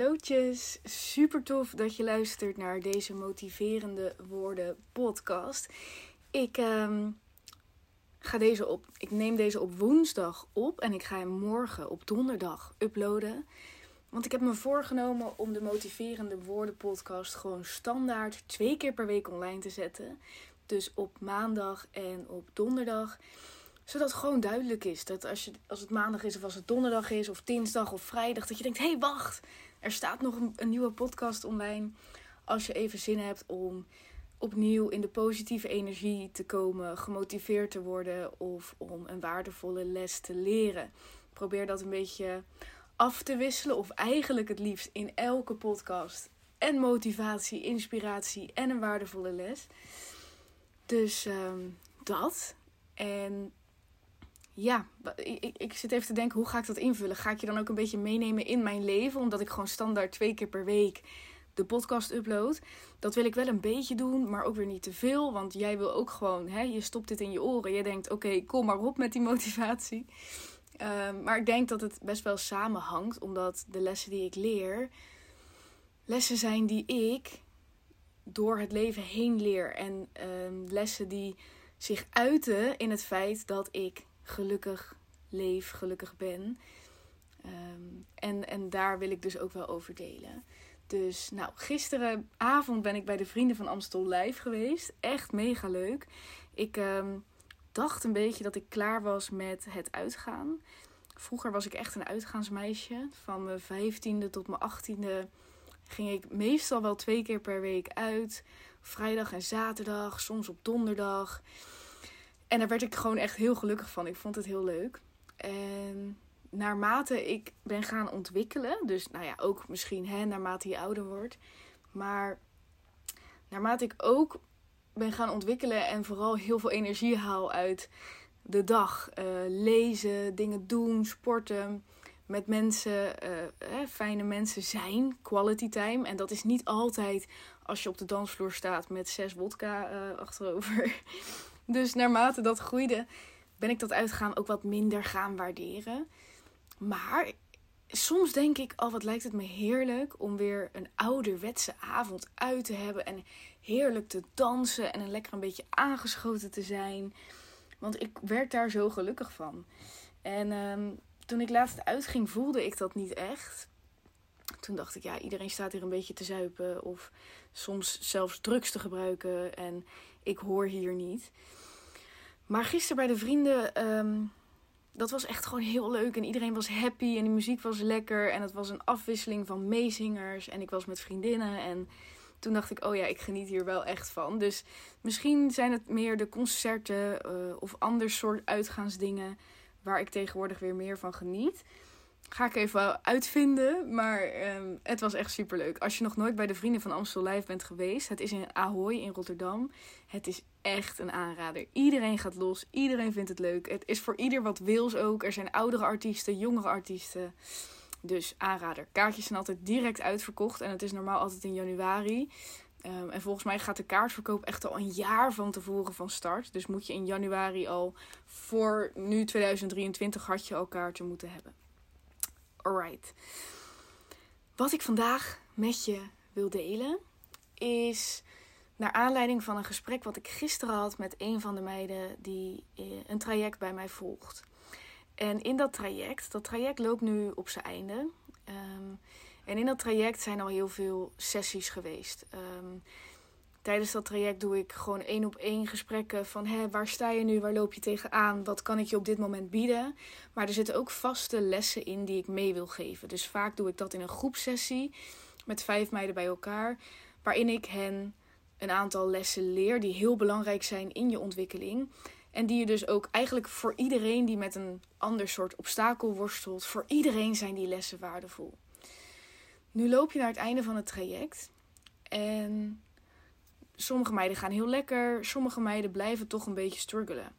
Hallootjes, super tof dat je luistert naar deze Motiverende Woorden podcast. Ik neem deze op woensdag op en ik ga hem morgen op donderdag uploaden. Want ik heb me voorgenomen om de Motiverende Woorden podcast gewoon standaard 2 keer per week online te zetten. Dus op maandag en op donderdag. Zodat het gewoon duidelijk is dat als het maandag is of als het donderdag is of dinsdag of vrijdag. Dat je denkt, hey, wacht, er staat nog een nieuwe podcast online. Als je even zin hebt om opnieuw in de positieve energie te komen. Gemotiveerd te worden of om een waardevolle les te leren. Probeer dat een beetje af te wisselen of eigenlijk het liefst in elke podcast. En motivatie, inspiratie en een waardevolle les. Dus dat. En ja, ik zit even te denken, hoe ga ik dat invullen? Ga ik je dan ook een beetje meenemen in mijn leven? Omdat ik gewoon standaard 2 keer per week de podcast upload. Dat wil ik wel een beetje doen, maar ook weer niet te veel. Want jij wil ook gewoon, je stopt dit in je oren. Je denkt, oké, kom maar op met die motivatie. Maar ik denk dat het best wel samenhangt. Omdat de lessen die ik leer, lessen zijn die ik door het leven heen leer. En lessen die zich uiten in het feit dat ik gelukkig leef, gelukkig ben. En daar wil ik dus ook wel over delen. Dus nou, gisteravond ben ik bij de Vrienden van Amstel Live geweest. Echt mega leuk. Ik dacht een beetje dat ik klaar was met het uitgaan. Vroeger was ik echt een uitgaansmeisje. Van mijn 15e tot mijn 18e ging ik meestal wel 2 keer per week uit. Vrijdag en zaterdag, soms op donderdag. En daar werd ik gewoon echt heel gelukkig van. Ik vond het heel leuk. En naarmate ik ben gaan ontwikkelen, dus nou ja, ook misschien naarmate je ouder wordt. Maar naarmate ik ook ben gaan ontwikkelen en vooral heel veel energie haal uit de dag. Lezen, dingen doen, sporten, met mensen, fijne mensen zijn, quality time. En dat is niet altijd als je op de dansvloer staat met 6 wodka achterover. Dus naarmate dat groeide, ben ik dat uitgaan ook wat minder gaan waarderen. Maar soms denk ik, wat lijkt het me heerlijk om weer een ouderwetse avond uit te hebben. En heerlijk te dansen en lekker een beetje aangeschoten te zijn. Want ik werd daar zo gelukkig van. En toen ik laatst uitging, voelde ik dat niet echt. Toen dacht ik, iedereen staat hier een beetje te zuipen. Of soms zelfs drugs te gebruiken. En ik hoor hier niet. Maar gisteren bij de vrienden, dat was echt gewoon heel leuk. En iedereen was happy en die muziek was lekker. En het was een afwisseling van meezingers. En ik was met vriendinnen. En toen dacht ik, ik geniet hier wel echt van. Dus misschien zijn het meer de concerten of ander soort uitgaansdingen waar ik tegenwoordig weer meer van geniet. Ga ik even wel uitvinden, maar het was echt superleuk. Als je nog nooit bij de Vrienden van Amstel Live bent geweest, het is in Ahoy in Rotterdam. Het is echt een aanrader. Iedereen gaat los, iedereen vindt het leuk. Het is voor ieder wat wils ook. Er zijn oudere artiesten, jongere artiesten. Dus aanrader. Kaartjes zijn altijd direct uitverkocht en het is normaal altijd in januari. En volgens mij gaat de kaartverkoop echt al een jaar van tevoren van start. Dus moet je in januari al, voor nu 2023, had je al kaarten moeten hebben. Alright. Wat ik vandaag met je wil delen is naar aanleiding van een gesprek wat ik gisteren had met een van de meiden die een traject bij mij volgt. En in dat traject loopt nu op zijn einde. En in dat traject zijn al heel veel sessies geweest. Tijdens dat traject doe ik gewoon 1-op-1 gesprekken van waar sta je nu, waar loop je tegenaan, wat kan ik je op dit moment bieden. Maar er zitten ook vaste lessen in die ik mee wil geven. Dus vaak doe ik dat in een groepsessie met 5 meiden bij elkaar, waarin ik hen een aantal lessen leer die heel belangrijk zijn in je ontwikkeling. En die je dus ook eigenlijk voor iedereen die met een ander soort obstakel worstelt, voor iedereen zijn die lessen waardevol. Nu loop je naar het einde van het traject en sommige meiden gaan heel lekker, sommige meiden blijven toch een beetje struggelen.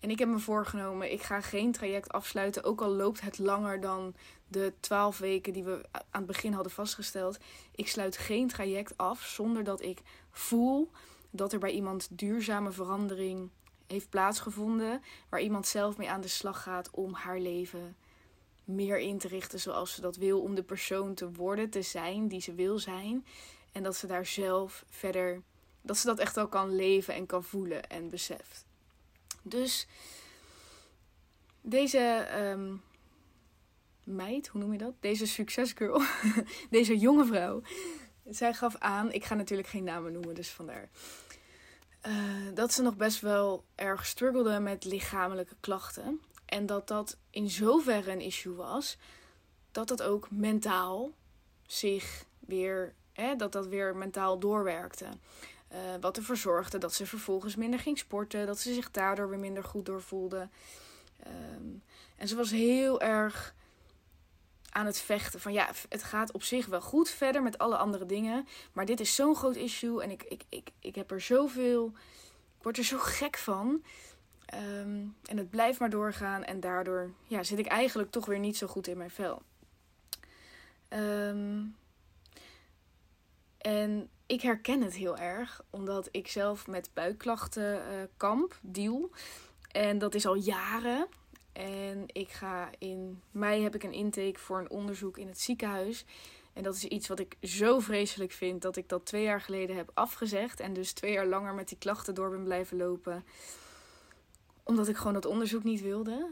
En ik heb me voorgenomen, ik ga geen traject afsluiten, ook al loopt het langer dan de 12 weken die we aan het begin hadden vastgesteld. Ik sluit geen traject af zonder dat ik voel dat er bij iemand duurzame verandering heeft plaatsgevonden, waar iemand zelf mee aan de slag gaat om haar leven meer in te richten zoals ze dat wil, om de persoon te worden, te zijn die ze wil zijn. En dat ze daar zelf verder, dat ze dat echt al kan leven en kan voelen en beseft. Dus deze meid, hoe noem je dat? Deze succesgirl, deze jonge vrouw, zij gaf aan, ik ga natuurlijk geen namen noemen, dus vandaar. Dat ze nog best wel erg struggelde met lichamelijke klachten. En dat dat in zoverre een issue was, dat dat ook mentaal zich weer, dat dat weer mentaal doorwerkte. Wat ervoor zorgde dat ze vervolgens minder ging sporten, dat ze zich daardoor weer minder goed doorvoelde. En ze was heel erg aan het vechten van ja, het gaat op zich wel goed verder met alle andere dingen, maar dit is zo'n groot issue en ik heb er zoveel, ik word er zo gek van. En het blijft maar doorgaan en daardoor ja, zit ik eigenlijk toch weer niet zo goed in mijn vel. En ik herken het heel erg, omdat ik zelf met buikklachten deal. En dat is al jaren. En ik ga in mei heb ik een intake voor een onderzoek in het ziekenhuis. En dat is iets wat ik zo vreselijk vind dat ik dat 2 jaar geleden heb afgezegd. En dus 2 jaar langer met die klachten door ben blijven lopen. Omdat ik gewoon dat onderzoek niet wilde.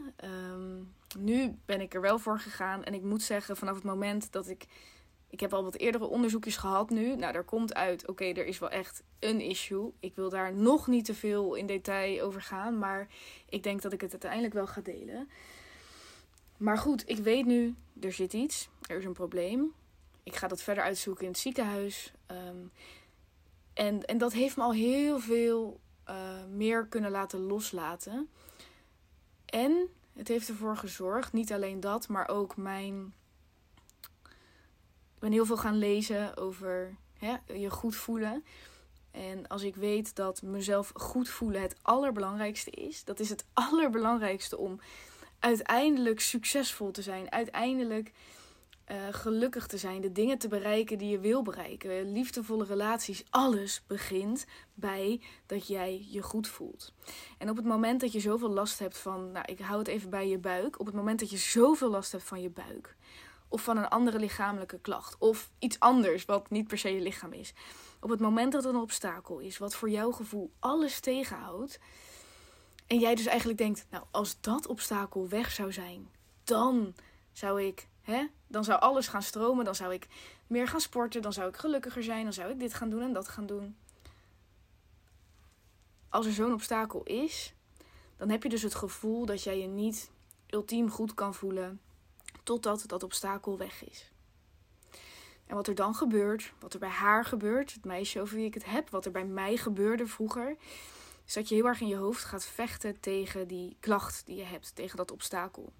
Nu ben ik er wel voor gegaan. En ik moet zeggen, vanaf het moment dat ik... Ik heb al wat eerdere onderzoekjes gehad nu. Nou, daar komt uit, oké, er is wel echt een issue. Ik wil daar nog niet te veel in detail over gaan. Maar ik denk dat ik het uiteindelijk wel ga delen. Maar goed, ik weet nu, er zit iets. Er is een probleem. Ik ga dat verder uitzoeken in het ziekenhuis. En dat heeft me al heel veel meer kunnen laten loslaten. En het heeft ervoor gezorgd, niet alleen dat, maar ook mijn... Ik ben heel veel gaan lezen over je goed voelen. En als ik weet dat mezelf goed voelen het allerbelangrijkste is. Dat is het allerbelangrijkste om uiteindelijk succesvol te zijn. Uiteindelijk gelukkig te zijn. De dingen te bereiken die je wil bereiken. Liefdevolle relaties. Alles begint bij dat jij je goed voelt. En op het moment dat je zoveel last hebt van... Nou, ik hou het even bij je buik. Op het moment dat je zoveel last hebt van je buik... Of van een andere lichamelijke klacht. Of iets anders wat niet per se je lichaam is. Op het moment dat er een obstakel is. Wat voor jouw gevoel alles tegenhoudt. En jij dus eigenlijk denkt. Nou, als dat obstakel weg zou zijn. Dan zou ik. Dan zou alles gaan stromen. Dan zou ik meer gaan sporten. Dan zou ik gelukkiger zijn. Dan zou ik dit gaan doen en dat gaan doen. Als er zo'n obstakel is. Dan heb je dus het gevoel dat jij je niet ultiem goed kan voelen. Totdat dat obstakel weg is. En wat er dan gebeurt, wat er bij haar gebeurt, het meisje over wie ik het heb, wat er bij mij gebeurde vroeger, is dat je heel erg in je hoofd gaat vechten tegen die klacht die je hebt, tegen dat obstakel.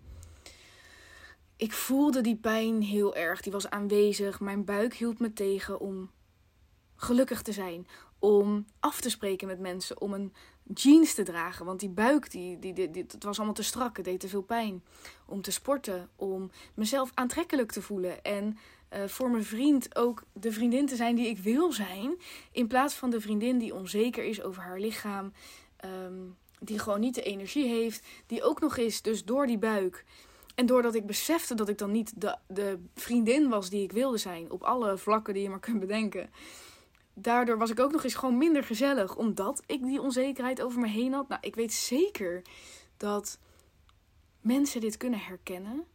Ik voelde die pijn heel erg, die was aanwezig. Mijn buik hield me tegen om gelukkig te zijn, om af te spreken met mensen, om een jeans te dragen. Want die buik, het was allemaal te strak, het deed te veel pijn. Om te sporten, om mezelf aantrekkelijk te voelen. En voor mijn vriend ook de vriendin te zijn die ik wil zijn. In plaats van de vriendin die onzeker is over haar lichaam. Die gewoon niet de energie heeft. Die ook nog eens dus door die buik. En doordat ik besefte dat ik dan niet de vriendin was die ik wilde zijn. Op alle vlakken die je maar kunt bedenken. Daardoor was ik ook nog eens gewoon minder gezellig. Omdat ik die onzekerheid over me heen had. Nou, ik weet zeker dat mensen dit kunnen herkennen.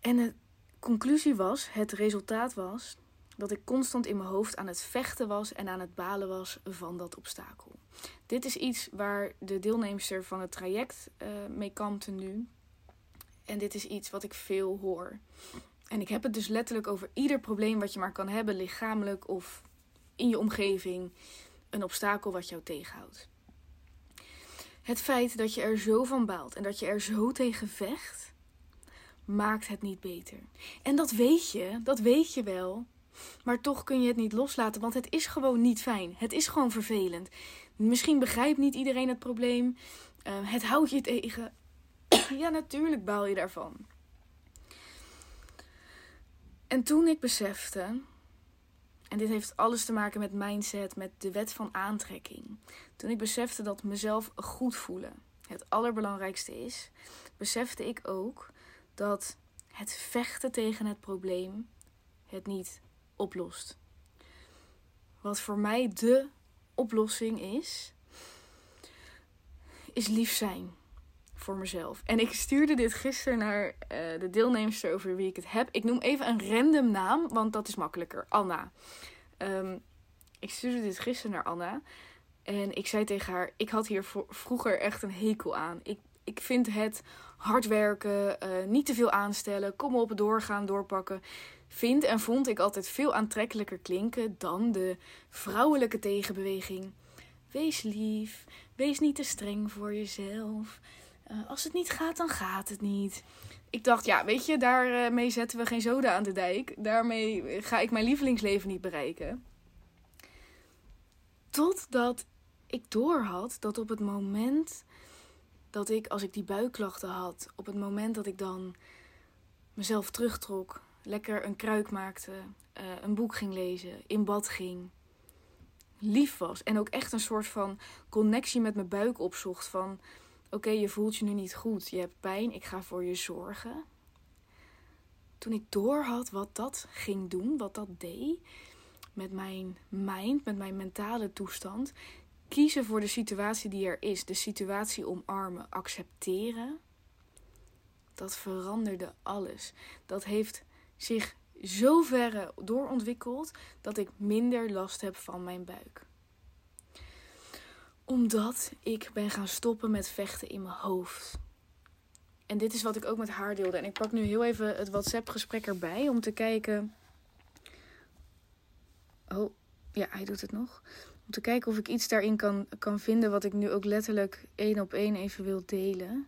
En de conclusie was, het resultaat was... dat ik constant in mijn hoofd aan het vechten was... en aan het balen was van dat obstakel. Dit is iets waar de deelnemster van het traject mee kampte nu. En dit is iets wat ik veel hoor. En ik heb het dus letterlijk over ieder probleem wat je maar kan hebben, lichamelijk of in je omgeving, een obstakel wat jou tegenhoudt. Het feit dat je er zo van baalt en dat je er zo tegen vecht, maakt het niet beter. En dat weet je wel, maar toch kun je het niet loslaten, want het is gewoon niet fijn. Het is gewoon vervelend. Misschien begrijpt niet iedereen het probleem, het houdt je tegen. Ja, natuurlijk baal je daarvan. En toen ik besefte, en dit heeft alles te maken met mindset, met de wet van aantrekking. Toen ik besefte dat mezelf goed voelen, het allerbelangrijkste is, besefte ik ook dat het vechten tegen het probleem het niet oplost. Wat voor mij de oplossing is lief zijn voor mezelf. En ik stuurde dit gisteren naar de deelnemster over wie ik het heb. Ik noem even een random naam, want dat is makkelijker. Anna. Ik stuurde dit gisteren naar Anna. En ik zei tegen haar, ik had hier vroeger echt een hekel aan. Ik vind het hard werken, niet te veel aanstellen, kom op, doorgaan, doorpakken. Vind en vond ik altijd veel aantrekkelijker klinken dan de vrouwelijke tegenbeweging. Wees lief, wees niet te streng voor jezelf. Als het niet gaat, dan gaat het niet. Ik dacht, ja, weet je, daarmee zetten we geen zoden aan de dijk. Daarmee ga ik mijn lievelingsleven niet bereiken. Totdat ik doorhad dat op het moment dat ik, als ik die buikklachten had, op het moment dat ik dan mezelf terugtrok, lekker een kruik maakte, een boek ging lezen, in bad ging, lief was en ook echt een soort van connectie met mijn buik opzocht van, oké, je voelt je nu niet goed, je hebt pijn, ik ga voor je zorgen. Toen ik doorhad wat dat ging doen, wat dat deed met mijn mind, met mijn mentale toestand, kiezen voor de situatie die er is, de situatie omarmen, accepteren, dat veranderde alles. Dat heeft zich zo verre doorontwikkeld dat ik minder last heb van mijn buik. Omdat ik ben gaan stoppen met vechten in mijn hoofd. En dit is wat ik ook met haar deelde. En ik pak nu heel even het WhatsApp-gesprek erbij om te kijken. Oh, ja, hij doet het nog. Om te kijken of ik iets daarin kan vinden wat ik nu ook letterlijk 1 op 1 even wil delen.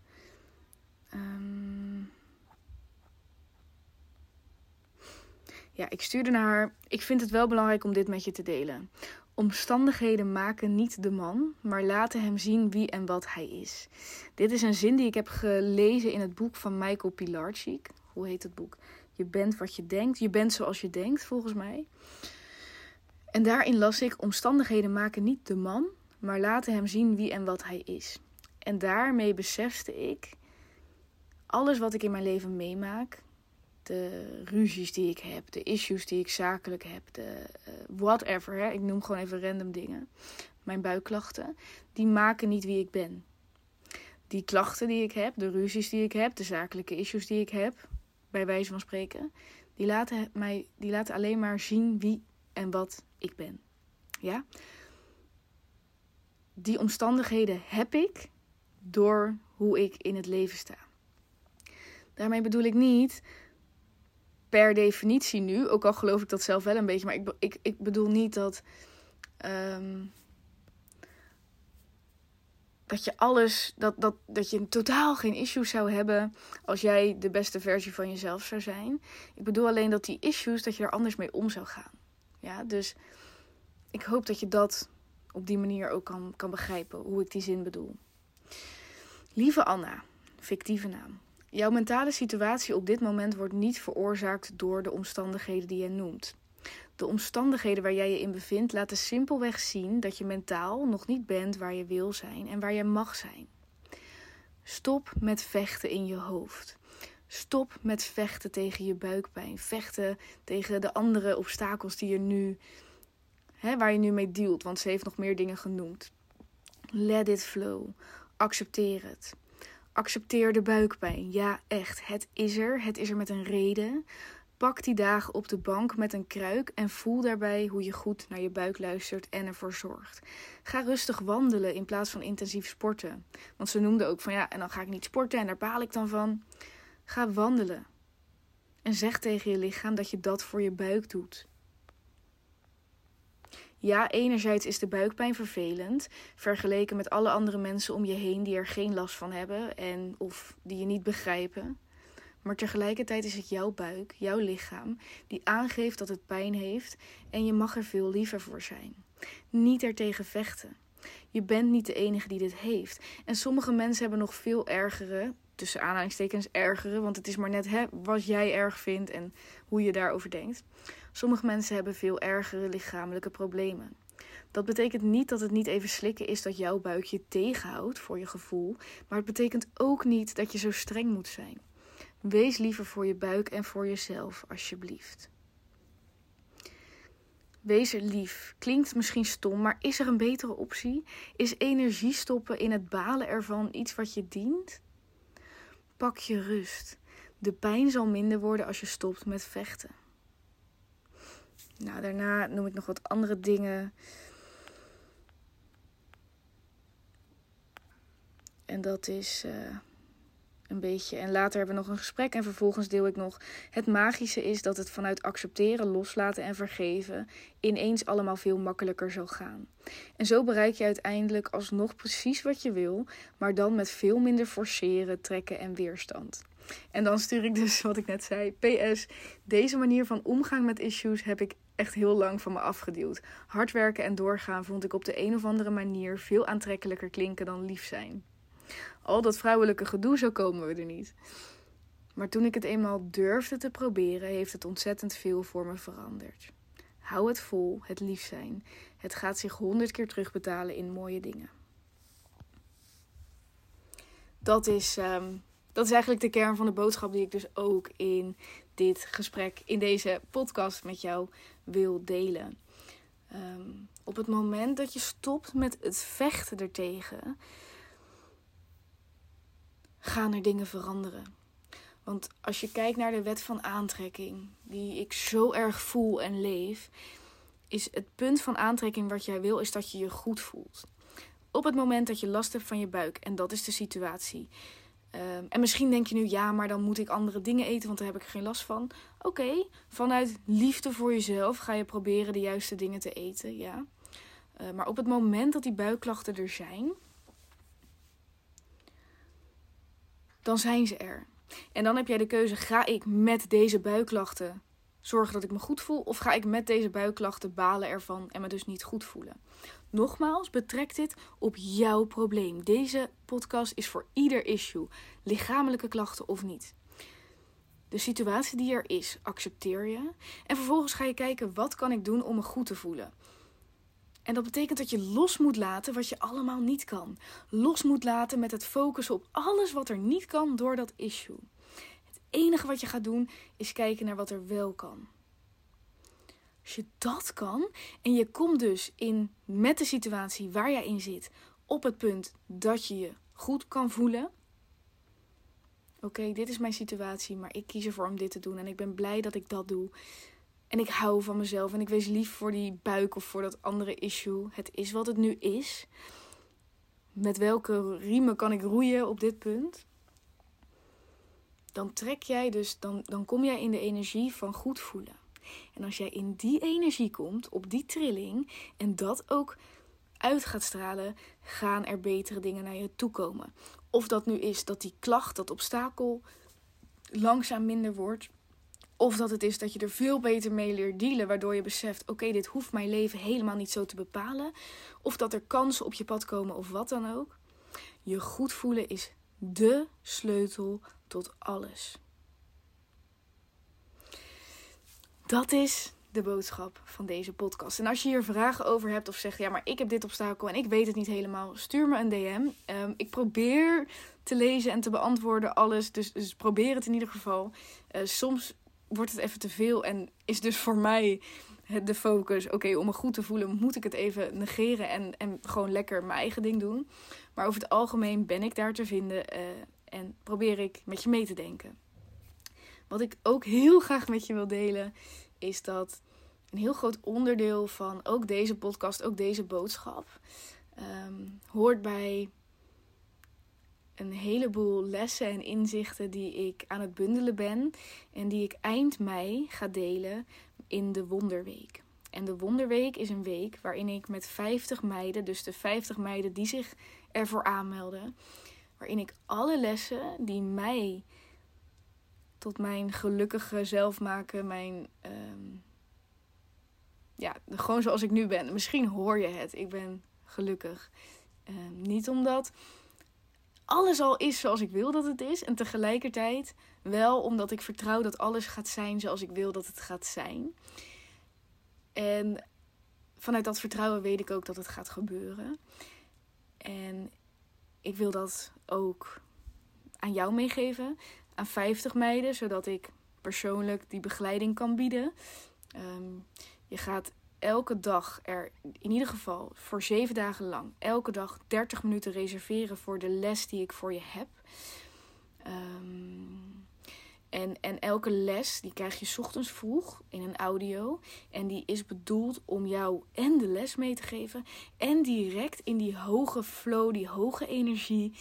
Ja, ik stuurde naar haar. Ik vind het wel belangrijk om dit met je te delen. Omstandigheden maken niet de man, maar laten hem zien wie en wat hij is. Dit is een zin die ik heb gelezen in het boek van Michael Pilarczyk. Hoe heet het boek? Je bent wat je denkt. Je bent zoals je denkt, volgens mij. En daarin las ik, omstandigheden maken niet de man, maar laten hem zien wie en wat hij is. En daarmee besefte ik, alles wat ik in mijn leven meemaak, de ruzies die ik heb, de issues die ik zakelijk heb, de whatever, hè? Ik noem gewoon even random dingen. Mijn buikklachten, die maken niet wie ik ben. Die klachten die ik heb, de ruzies die ik heb, de zakelijke issues die ik heb, bij wijze van spreken, die laten alleen maar zien wie en wat ik ben. Ja? Die omstandigheden heb ik door hoe ik in het leven sta. Daarmee bedoel ik niet per definitie nu, ook al geloof ik dat zelf wel een beetje, maar ik bedoel niet dat dat je alles, dat je totaal geen issues zou hebben als jij de beste versie van jezelf zou zijn. Ik bedoel alleen dat die issues, dat je er anders mee om zou gaan. Ja, dus ik hoop dat je dat op die manier ook kan begrijpen, hoe ik die zin bedoel. Lieve Anna, fictieve naam. Jouw mentale situatie op dit moment wordt niet veroorzaakt door de omstandigheden die je noemt. De omstandigheden waar jij je in bevindt laten simpelweg zien dat je mentaal nog niet bent waar je wil zijn en waar je mag zijn. Stop met vechten in je hoofd. Stop met vechten tegen je buikpijn. Vechten tegen de andere obstakels die je nu, waar je nu mee dealt, want ze heeft nog meer dingen genoemd. Let it flow. Accepteer het. Accepteer de buikpijn. Ja, echt. Het is er. Het is er met een reden. Pak die dagen op de bank met een kruik en voel daarbij hoe je goed naar je buik luistert en ervoor zorgt. Ga rustig wandelen in plaats van intensief sporten. Want ze noemde ook van ja, en dan ga ik niet sporten en daar baal ik dan van. Ga wandelen. En zeg tegen je lichaam dat je dat voor je buik doet. Ja, enerzijds is de buikpijn vervelend, vergeleken met alle andere mensen om je heen die er geen last van hebben en of die je niet begrijpen. Maar tegelijkertijd is het jouw buik, jouw lichaam, die aangeeft dat het pijn heeft en je mag er veel liever voor zijn. Niet ertegen vechten. Je bent niet de enige die dit heeft. En sommige mensen hebben nog veel ergere, tussen aanhalingstekens ergere, want het is maar net wat jij erg vindt en hoe je daarover denkt. Sommige mensen hebben veel ergere lichamelijke problemen. Dat betekent niet dat het niet even slikken is dat jouw buikje tegenhoudt voor je gevoel. Maar het betekent ook niet dat je zo streng moet zijn. Wees liever voor je buik en voor jezelf, alsjeblieft. Wees er lief. Klinkt misschien stom, maar is er een betere optie? Is energie stoppen in het balen ervan iets wat je dient? Pak je rust. De pijn zal minder worden als je stopt met vechten. Nou, daarna noem ik nog wat andere dingen. En dat is een beetje. En later hebben we nog een gesprek en vervolgens deel ik nog. Het magische is dat het vanuit accepteren, loslaten en vergeven ineens allemaal veel makkelijker zal gaan. En zo bereik je uiteindelijk alsnog precies wat je wil, maar dan met veel minder forceren, trekken en weerstand. En dan stuur ik dus wat ik net zei. PS, deze manier van omgang met issues heb ik echt heel lang van me afgeduwd. Hard werken en doorgaan vond ik op de een of andere manier veel aantrekkelijker klinken dan lief zijn. Al dat vrouwelijke gedoe, zo komen we er niet. Maar toen ik het eenmaal durfde te proberen, heeft het ontzettend veel voor me veranderd. Hou het vol, het lief zijn. Het gaat zich 100 keer terugbetalen in mooie dingen. Dat is eigenlijk de kern van de boodschap die ik dus ook in dit gesprek, in deze podcast met jou wil delen. Op het moment dat je stopt met het vechten ertegen, gaan er dingen veranderen. Want als je kijkt naar de wet van aantrekking, die ik zo erg voel en leef, is het punt van aantrekking wat jij wil, is dat je je goed voelt. Op het moment dat je last hebt van je buik, en dat is de situatie. En misschien denk je nu, ja, maar dan moet ik andere dingen eten, want daar heb ik geen last van. Oké, vanuit liefde voor jezelf ga je proberen de juiste dingen te eten, ja. Maar op het moment dat die buikklachten er zijn, dan zijn ze er. En dan heb jij de keuze, ga ik met deze buikklachten zorgen dat ik me goed voel? Of ga ik met deze buikklachten balen ervan en me dus niet goed voelen? Nogmaals, betrek dit op jouw probleem. Deze podcast is voor ieder issue, lichamelijke klachten of niet. De situatie die er is, accepteer je. En vervolgens ga je kijken, wat kan ik doen om me goed te voelen? En dat betekent dat je los moet laten wat je allemaal niet kan. Los moet laten met het focussen op alles wat er niet kan door dat issue. Het enige wat je gaat doen is kijken naar wat er wel kan. Als je dat kan en je komt dus in met de situatie waar jij in zit op het punt dat je je goed kan voelen. Oké, dit is mijn situatie, maar ik kies ervoor om dit te doen en ik ben blij dat ik dat doe. En ik hou van mezelf en ik wees lief voor die buik of voor dat andere issue. Het is wat het nu is. Met welke riemen kan ik roeien op dit punt? Dan trek jij dus, dan kom jij in de energie van goed voelen. En als jij in die energie komt, op die trilling, en dat ook uit gaat stralen, gaan er betere dingen naar je toe komen. Of dat nu is dat die klacht, dat obstakel, langzaam minder wordt. Of dat het is dat je er veel beter mee leert dealen, waardoor je beseft, oké, dit hoeft mijn leven helemaal niet zo te bepalen. Of dat er kansen op je pad komen of wat dan ook. Je goed voelen is dé sleutel tot alles. Dat is de boodschap van deze podcast. En als je hier vragen over hebt of zegt, ja, maar ik heb dit obstakel en ik weet het niet helemaal, stuur me een DM. Ik probeer te lezen en te beantwoorden alles, dus probeer het in ieder geval. Soms wordt het even te veel en is dus voor mij de focus, oké, om me goed te voelen moet ik het even negeren en gewoon lekker mijn eigen ding doen. Maar over het algemeen ben ik daar te vinden en probeer ik met je mee te denken. Wat ik ook heel graag met je wil delen, is dat een heel groot onderdeel van ook deze podcast, ook deze boodschap, hoort bij een heleboel lessen en inzichten die ik aan het bundelen ben en die ik eind mei ga delen in de Wonder Week. En de Wonder Week is een week waarin ik met 50 meiden, dus de 50 meiden die zich ervoor aanmelden, waarin ik alle lessen die mij tot mijn gelukkige zelf maken. Mijn, gewoon zoals ik nu ben. Misschien hoor je het. Ik ben gelukkig. Niet omdat alles al is zoals ik wil dat het is. En tegelijkertijd wel omdat ik vertrouw dat alles gaat zijn zoals ik wil dat het gaat zijn. En vanuit dat vertrouwen weet ik ook dat het gaat gebeuren. En ik wil dat ook aan jou meegeven, aan 50 meiden, zodat ik persoonlijk die begeleiding kan bieden. Je gaat elke dag er in ieder geval voor 7 dagen lang, elke dag 30 minuten reserveren voor de les die ik voor je heb. En elke les, die krijg je 's ochtends vroeg in een audio. En die is bedoeld om jou en de les mee te geven. En direct in die hoge flow, die hoge energie,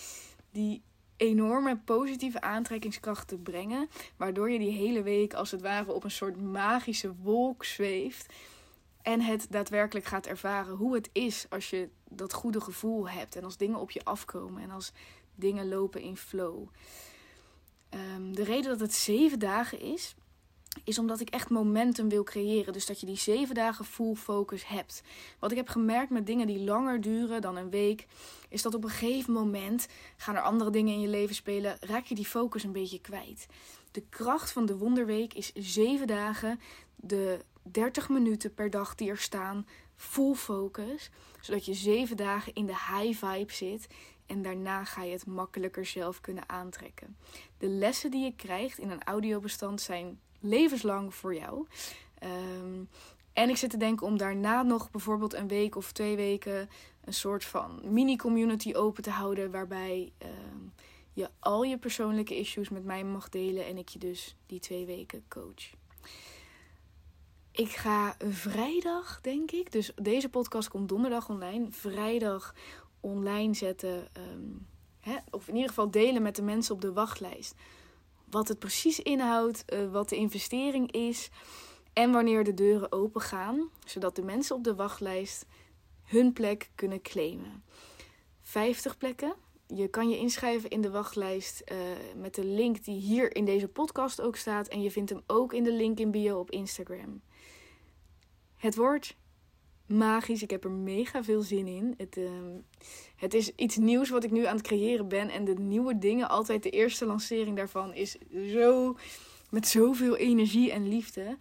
die enorme positieve aantrekkingskracht te brengen. Waardoor je die hele week als het ware op een soort magische wolk zweeft. En het daadwerkelijk gaat ervaren hoe het is als je dat goede gevoel hebt. En als dingen op je afkomen en als dingen lopen in flow. De reden dat het 7 dagen is, is omdat ik echt momentum wil creëren. Dus dat je die 7 dagen full focus hebt. Wat ik heb gemerkt met dingen die langer duren dan een week, is dat op een gegeven moment gaan er andere dingen in je leven spelen. Raak je die focus een beetje kwijt. De kracht van de Wonder Week is 7 dagen, de 30 minuten per dag die er staan, full focus. Zodat je 7 dagen in de high vibe zit. En daarna ga je het makkelijker zelf kunnen aantrekken. De lessen die je krijgt in een audiobestand zijn levenslang voor jou. En ik zit te denken om daarna nog bijvoorbeeld een week of 2 weken een soort van mini-community open te houden. Waarbij je al je persoonlijke issues met mij mag delen en ik je dus die 2 weken coach. Ik ga vrijdag, denk ik, dus deze podcast komt donderdag online, vrijdag online zetten, of in ieder geval delen met de mensen op de wachtlijst. Wat het precies inhoudt, wat de investering is en wanneer de deuren open gaan. Zodat de mensen op de wachtlijst hun plek kunnen claimen. 50 plekken. Je kan je inschrijven in de wachtlijst met de link die hier in deze podcast ook staat. En je vindt hem ook in de link in bio op Instagram. Het wordt magisch. Ik heb er mega veel zin in. Het is iets nieuws wat ik nu aan het creëren ben. En de nieuwe dingen, altijd de eerste lancering daarvan, is zo met zoveel energie en liefde.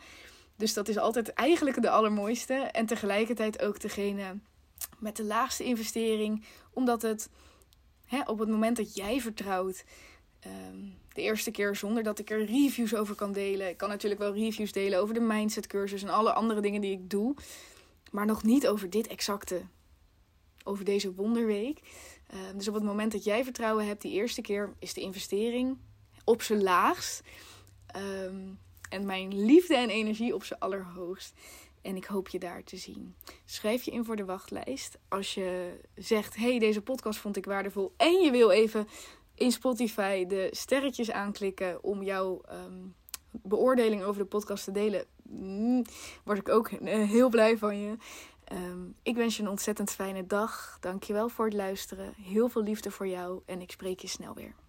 Dus dat is altijd eigenlijk de allermooiste. En tegelijkertijd ook degene met de laagste investering. Omdat het op het moment dat jij vertrouwt, de eerste keer zonder dat ik er reviews over kan delen. Ik kan natuurlijk wel reviews delen over de mindset cursus en alle andere dingen die ik doe. Maar nog niet over dit exacte, over deze wonderweek. Dus op het moment dat jij vertrouwen hebt, die eerste keer is de investering op zijn laagst. En mijn liefde en energie op zijn allerhoogst. En ik hoop je daar te zien. Schrijf je in voor de wachtlijst. Als je zegt, hey, deze podcast vond ik waardevol. En je wil even in Spotify de sterretjes aanklikken om jouw beoordeling over de podcast te delen. Word ik ook heel blij van je. Ik wens je een ontzettend fijne dag. Dankjewel voor het luisteren. Heel veel liefde voor jou. En ik spreek je snel weer.